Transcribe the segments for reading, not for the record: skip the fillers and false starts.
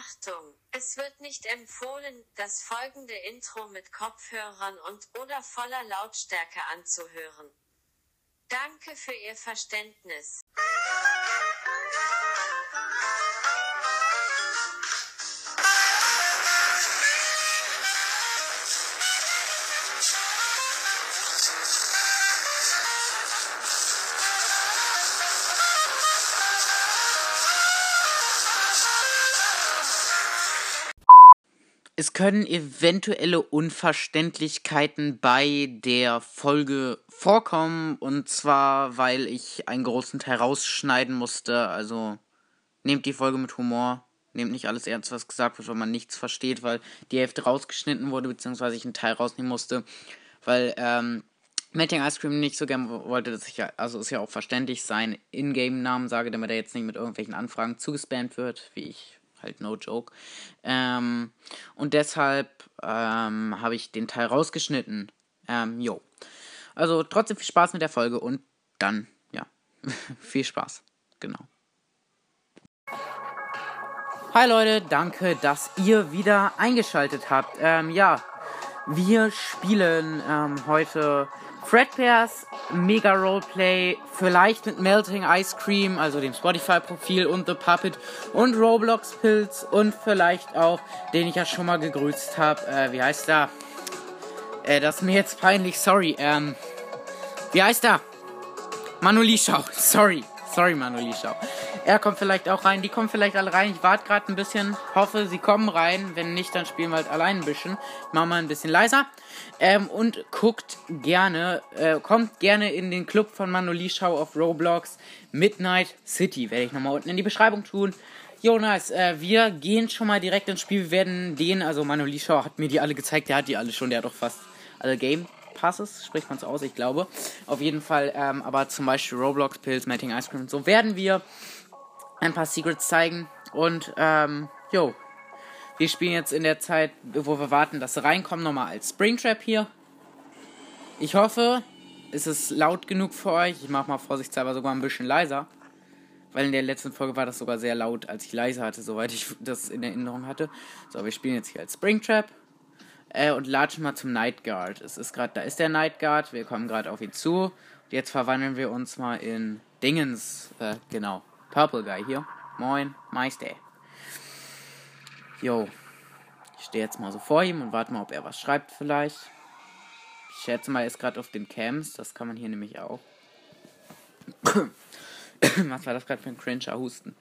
Achtung, es wird nicht empfohlen, das folgende Intro mit Kopfhörern und/oder voller Lautstärke anzuhören. Danke für Ihr Verständnis. Es können eventuelle Unverständlichkeiten bei der Folge vorkommen, und zwar, weil ich einen großen Teil rausschneiden musste. Also nehmt die Folge mit Humor, nehmt nicht alles ernst, was gesagt wird, weil man nichts versteht, weil die Hälfte rausgeschnitten wurde, beziehungsweise ich einen Teil rausnehmen musste, weil Melting Ice Cream nicht so gern wollte, dass ich, also ist ja auch verständlich, seinen Ingame-Namen sage, damit er jetzt nicht mit irgendwelchen Anfragen zugespammt wird, wie ich. Halt no joke. Und deshalb habe ich den Teil rausgeschnitten. Jo. Also trotzdem viel Spaß mit der Folge und dann, ja, viel Spaß. Genau. Hi Leute, danke, dass ihr wieder eingeschaltet habt. Ja, wir spielen heute Fredbear's Mega Roleplay, vielleicht mit Melting Ice Cream, also dem Spotify-Profil und The Puppet und Roblox Pilz und vielleicht auch, den ich ja schon mal gegrüßt habe, wie heißt der? Das ist mir jetzt peinlich, sorry, wie heißt der? Manulischau, sorry Manulischau. Er kommt vielleicht auch rein, die kommen vielleicht alle rein, ich warte gerade ein bisschen, hoffe, sie kommen rein, wenn nicht, dann spielen wir halt allein ein bisschen, machen wir ein bisschen leiser und kommt gerne in den Club von Manulischau auf Roblox Midnight City, werde ich nochmal unten in die Beschreibung tun. Jo, nice, wir gehen schon mal direkt ins Spiel, wir werden also Manulischau hat mir die alle gezeigt, der hat die alle schon, der hat doch fast alle Game Passes, spricht man es aus, ich glaube, auf jeden Fall, aber zum Beispiel Roblox, Pilz, Melting Ice Cream und so werden wir ein paar Secrets zeigen und, jo, wir spielen jetzt in der Zeit, wo wir warten, dass sie reinkommen, nochmal als Springtrap hier. Ich hoffe, es ist laut genug für euch, ich mache mal vorsichtshalber sogar ein bisschen leiser, weil in der letzten Folge war das sogar sehr laut, als ich leise hatte, soweit ich das in Erinnerung hatte. So, wir spielen jetzt hier als Springtrap und latschen mal zum Nightguard. Es ist gerade, da ist der Nightguard, wir kommen gerade auf ihn zu und jetzt verwandeln wir uns mal in Dingens, genau. Purple Guy hier. Moin, Meister. Yo. Ich stehe jetzt mal so vor ihm und warte mal, ob er was schreibt vielleicht. Ich schätze mal, er ist gerade auf den Cams. Das kann man hier nämlich auch. Was war das gerade für ein cringer Husten?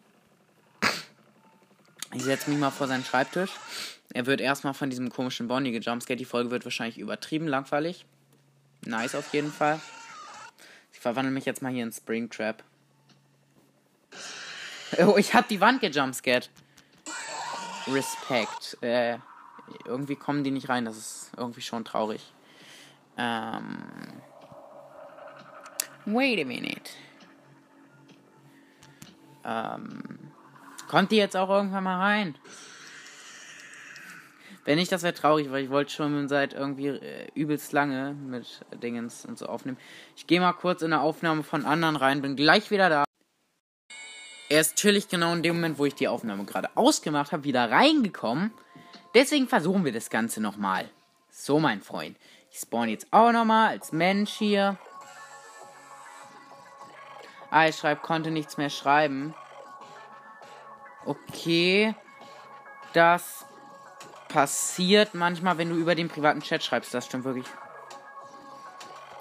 Ich setze mich mal vor seinen Schreibtisch. Er wird erstmal von diesem komischen Bonnie gejumpscared. Die Folge wird wahrscheinlich übertrieben langweilig. Nice auf jeden Fall. Ich verwandle mich jetzt mal hier in Springtrap. Oh, ich hab die Wand gejumpscared. Respekt. Irgendwie kommen die nicht rein, das ist irgendwie schon traurig. Wait a minute. Kommt die jetzt auch irgendwann mal rein? Wenn nicht, das wäre traurig, weil ich wollte schon seit irgendwie übelst lange mit Dingens und so aufnehmen. Ich gehe mal kurz in eine Aufnahme von anderen rein, bin gleich wieder da. Er ist chillig genau in dem Moment, wo ich die Aufnahme gerade ausgemacht habe, wieder reingekommen. Deswegen versuchen wir das Ganze nochmal. So, mein Freund. Ich spawn jetzt auch nochmal als Mensch hier. Ah, ich konnte nichts mehr schreiben. Okay. Das passiert manchmal, wenn du über den privaten Chat schreibst. Das stimmt wirklich.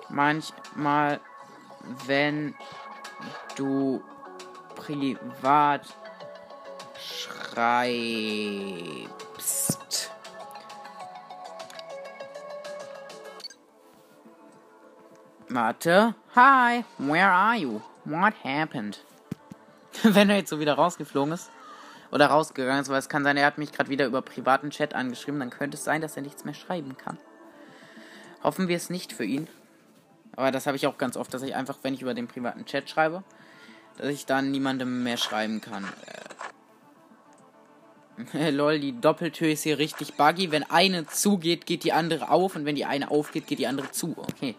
Manchmal, wenn du privat schreibst. Warte. Hi, where are you? What happened? Wenn er jetzt so wieder rausgeflogen ist oder rausgegangen ist, weil es kann sein, er hat mich gerade wieder über privaten Chat angeschrieben, dann könnte es sein, dass er nichts mehr schreiben kann. Hoffen wir es nicht für ihn. Aber das habe ich auch ganz oft, dass ich einfach, wenn ich über den privaten Chat schreibe, dass ich dann niemandem mehr schreiben kann. Lol, die Doppeltür ist hier richtig buggy. Wenn eine zugeht, geht die andere auf. Und wenn die eine aufgeht, geht die andere zu. Okay,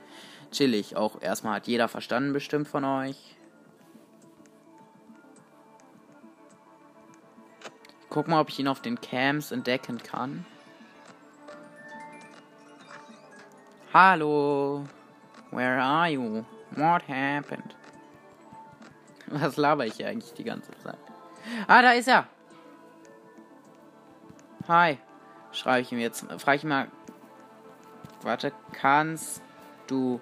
chillig. Auch erstmal hat jeder verstanden bestimmt von euch. Ich Guck mal, ob ich ihn auf den Camps entdecken kann. Hallo. Where are you? What happened? Was laber ich hier eigentlich die ganze Zeit? Ah, da ist er. Hi. Schreibe ich ihm jetzt. Frage ich mal. Warte, kannst du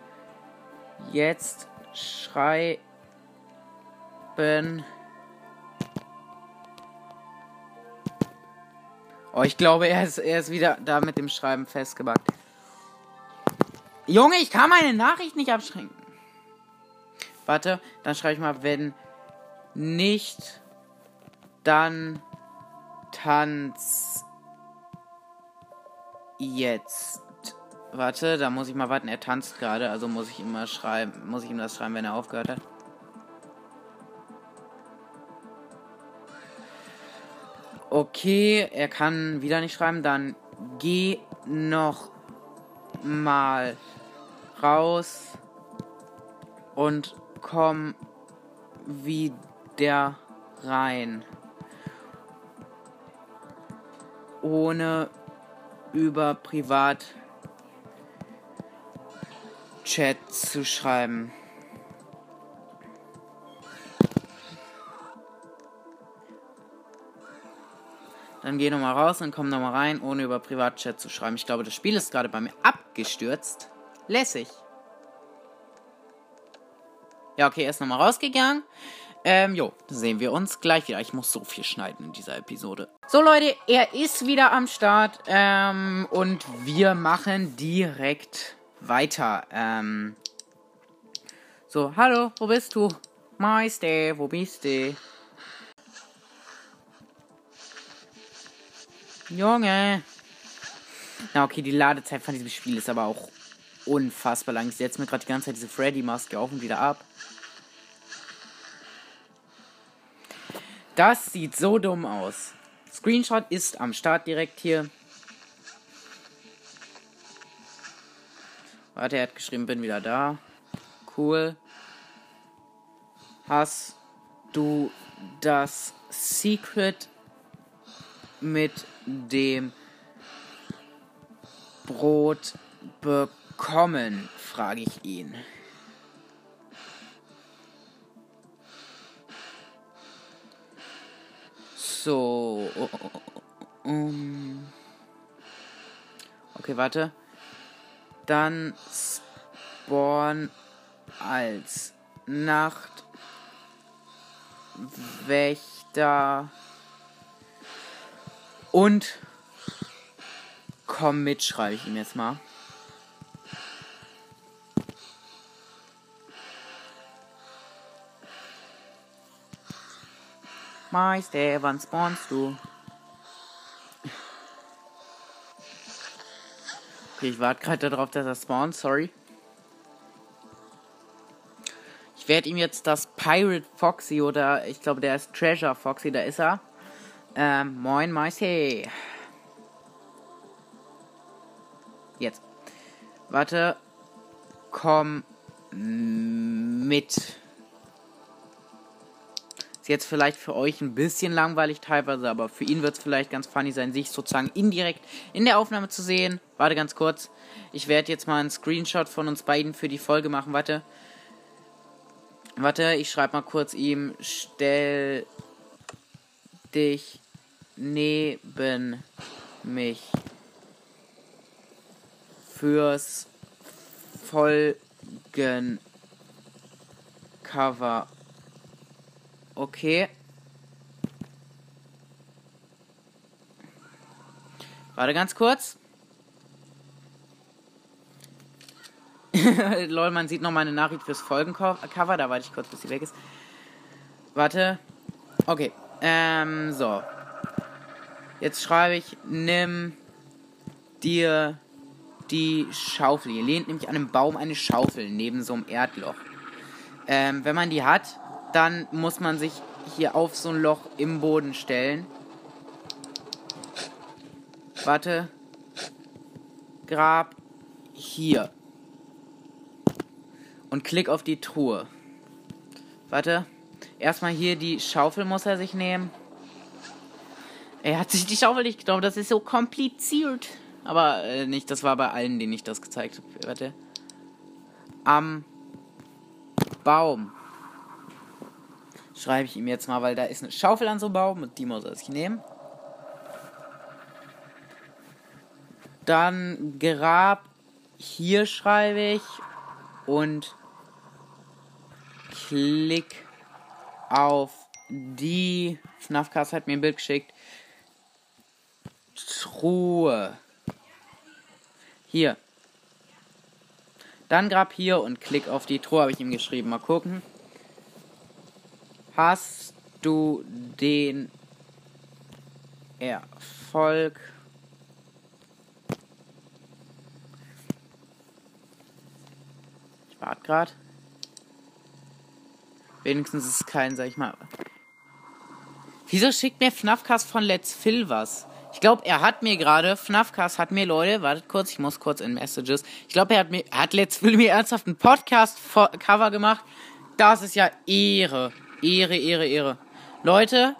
jetzt schreiben? Oh, ich glaube, er ist wieder da mit dem Schreiben festgebackt. Junge, ich kann meine Nachricht nicht abschränken. Warte, dann schreibe ich mal, wenn nicht, dann tanz jetzt. Warte, da muss ich mal warten, er tanzt gerade, also muss ich ihm das schreiben, wenn er aufgehört hat. Okay, er kann wieder nicht schreiben, dann geh noch mal raus und komm wieder rein. Ohne über Privatchat zu schreiben. Dann geh nochmal raus und komm nochmal rein, ohne über Privatchat zu schreiben. Ich glaube, das Spiel ist gerade bei mir abgestürzt. Lässig. Ja, okay, er ist nochmal rausgegangen. Jo, sehen wir uns gleich wieder. Ich muss so viel schneiden in dieser Episode. So, Leute, er ist wieder am Start. Und wir machen direkt weiter. So, hallo, wo bist du? Meister, wo bist du? Junge. Na okay, die Ladezeit von diesem Spiel ist aber auch unfassbar lang. Ich setze mir gerade die ganze Zeit diese Freddy-Maske auf und wieder ab. Das sieht so dumm aus. Screenshot ist am Start direkt hier. Warte, er hat geschrieben, bin wieder da. Cool. Hast du das Secret mit dem Brot bekommen, frage ich ihn. So. Okay, warte. Dann spawn als Nachtwächter und komm mit, schreibe ich ihm jetzt mal. Meister, wann spawnst du? Okay, ich warte gerade darauf, dass er spawnt, sorry. Ich werde ihm jetzt das Pirate Foxy oder ich glaube, der ist Treasure Foxy, da ist er. Moin, Meister. Jetzt. Warte. Komm mit. Ist jetzt vielleicht für euch ein bisschen langweilig teilweise, aber für ihn wird es vielleicht ganz funny sein, sich sozusagen indirekt in der Aufnahme zu sehen. Warte ganz kurz. Ich werde jetzt mal einen Screenshot von uns beiden für die Folge machen. Warte. Warte, ich schreibe mal kurz ihm, stell dich neben mich fürs Folgencover. Okay. Warte ganz kurz. Lol, man sieht noch meine Nachricht fürs Folgencover. Da warte ich kurz, bis sie weg ist. Warte. Okay. So. Jetzt schreibe ich, nimm dir die Schaufel. Ihr lehnt nämlich an einem Baum eine Schaufel neben so einem Erdloch. Wenn man die hat, dann muss man sich hier auf so ein Loch im Boden stellen. Warte. Grab hier. Und klick auf die Truhe. Warte. Erstmal hier die Schaufel muss er sich nehmen. Er hat sich die Schaufel nicht genommen, das ist so kompliziert. Aber nicht, das war bei allen, denen ich das gezeigt habe. Warte. Am Baum. Schreibe ich ihm jetzt mal, weil da ist eine Schaufel an so einem Baum und die muss er sich nehmen. Dann Grab. Hier schreibe ich und klick auf die. Fnafcast hat mir ein Bild geschickt. Truhe. Hier. Dann Grab hier und klick auf die Truhe, habe ich ihm geschrieben. Mal gucken. Hast du den Erfolg grad. Wenigstens ist es kein, sag ich mal. Wieso schickt mir Fnafcast von Let's Phil was? Ich glaube, er hat mir gerade, Fnafcast hat mir, Leute, wartet kurz, ich muss kurz in Messages. Ich glaube, er hat Let's Phil mir ernsthaft einen Podcast-Cover gemacht. Das ist ja Ehre. Ehre, Ehre, Ehre. Leute,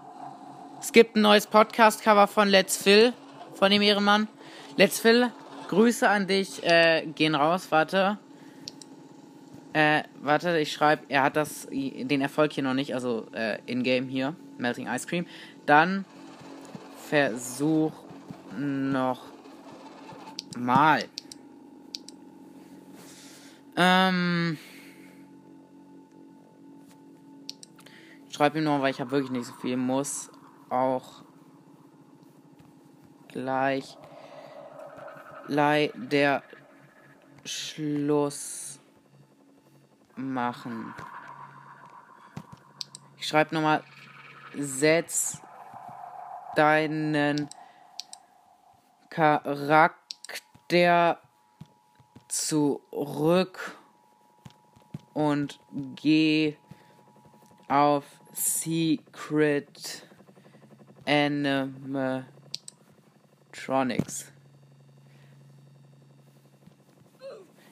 es gibt ein neues Podcast-Cover von Let's Phil, von dem Ehrenmann. Let's Phil, Grüße an dich, gehen raus, warte. Warte, ich schreibe, er hat das, den Erfolg hier noch nicht, also in-game hier, Melting Ice Cream. Dann versuch noch mal. Schreib ihm noch, weil ich habe wirklich nicht so viel, muss auch gleich leider Schluss machen. Ich schreibe nochmal, setz deinen Charakter zurück und geh auf Secret Animatronics.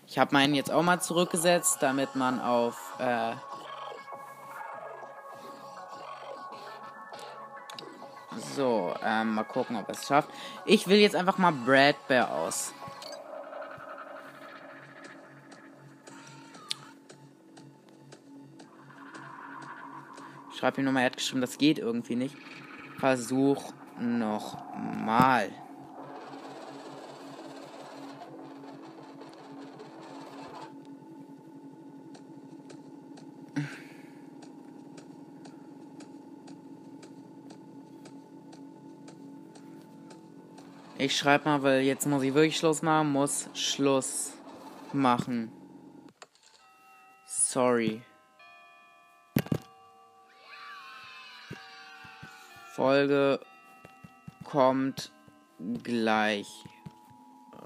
Ich habe meinen jetzt auch mal zurückgesetzt, damit man auf mal gucken, ob er es schafft. Ich will jetzt einfach mal Fredbear aus. Ich schreibe ihm nochmal, er hat geschrieben, das geht irgendwie nicht. Versuch nochmal. Ich schreibe mal, weil jetzt muss ich wirklich Schluss machen. Muss Schluss machen. Sorry. Folge kommt gleich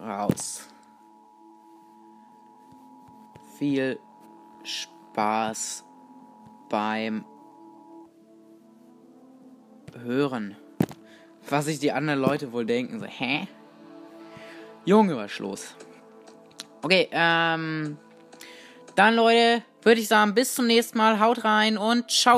raus. Viel Spaß beim Hören. Was sich die anderen Leute wohl denken. So, hä? Junge, was ist los? Okay, Dann, Leute, würde ich sagen, bis zum nächsten Mal. Haut rein und ciao.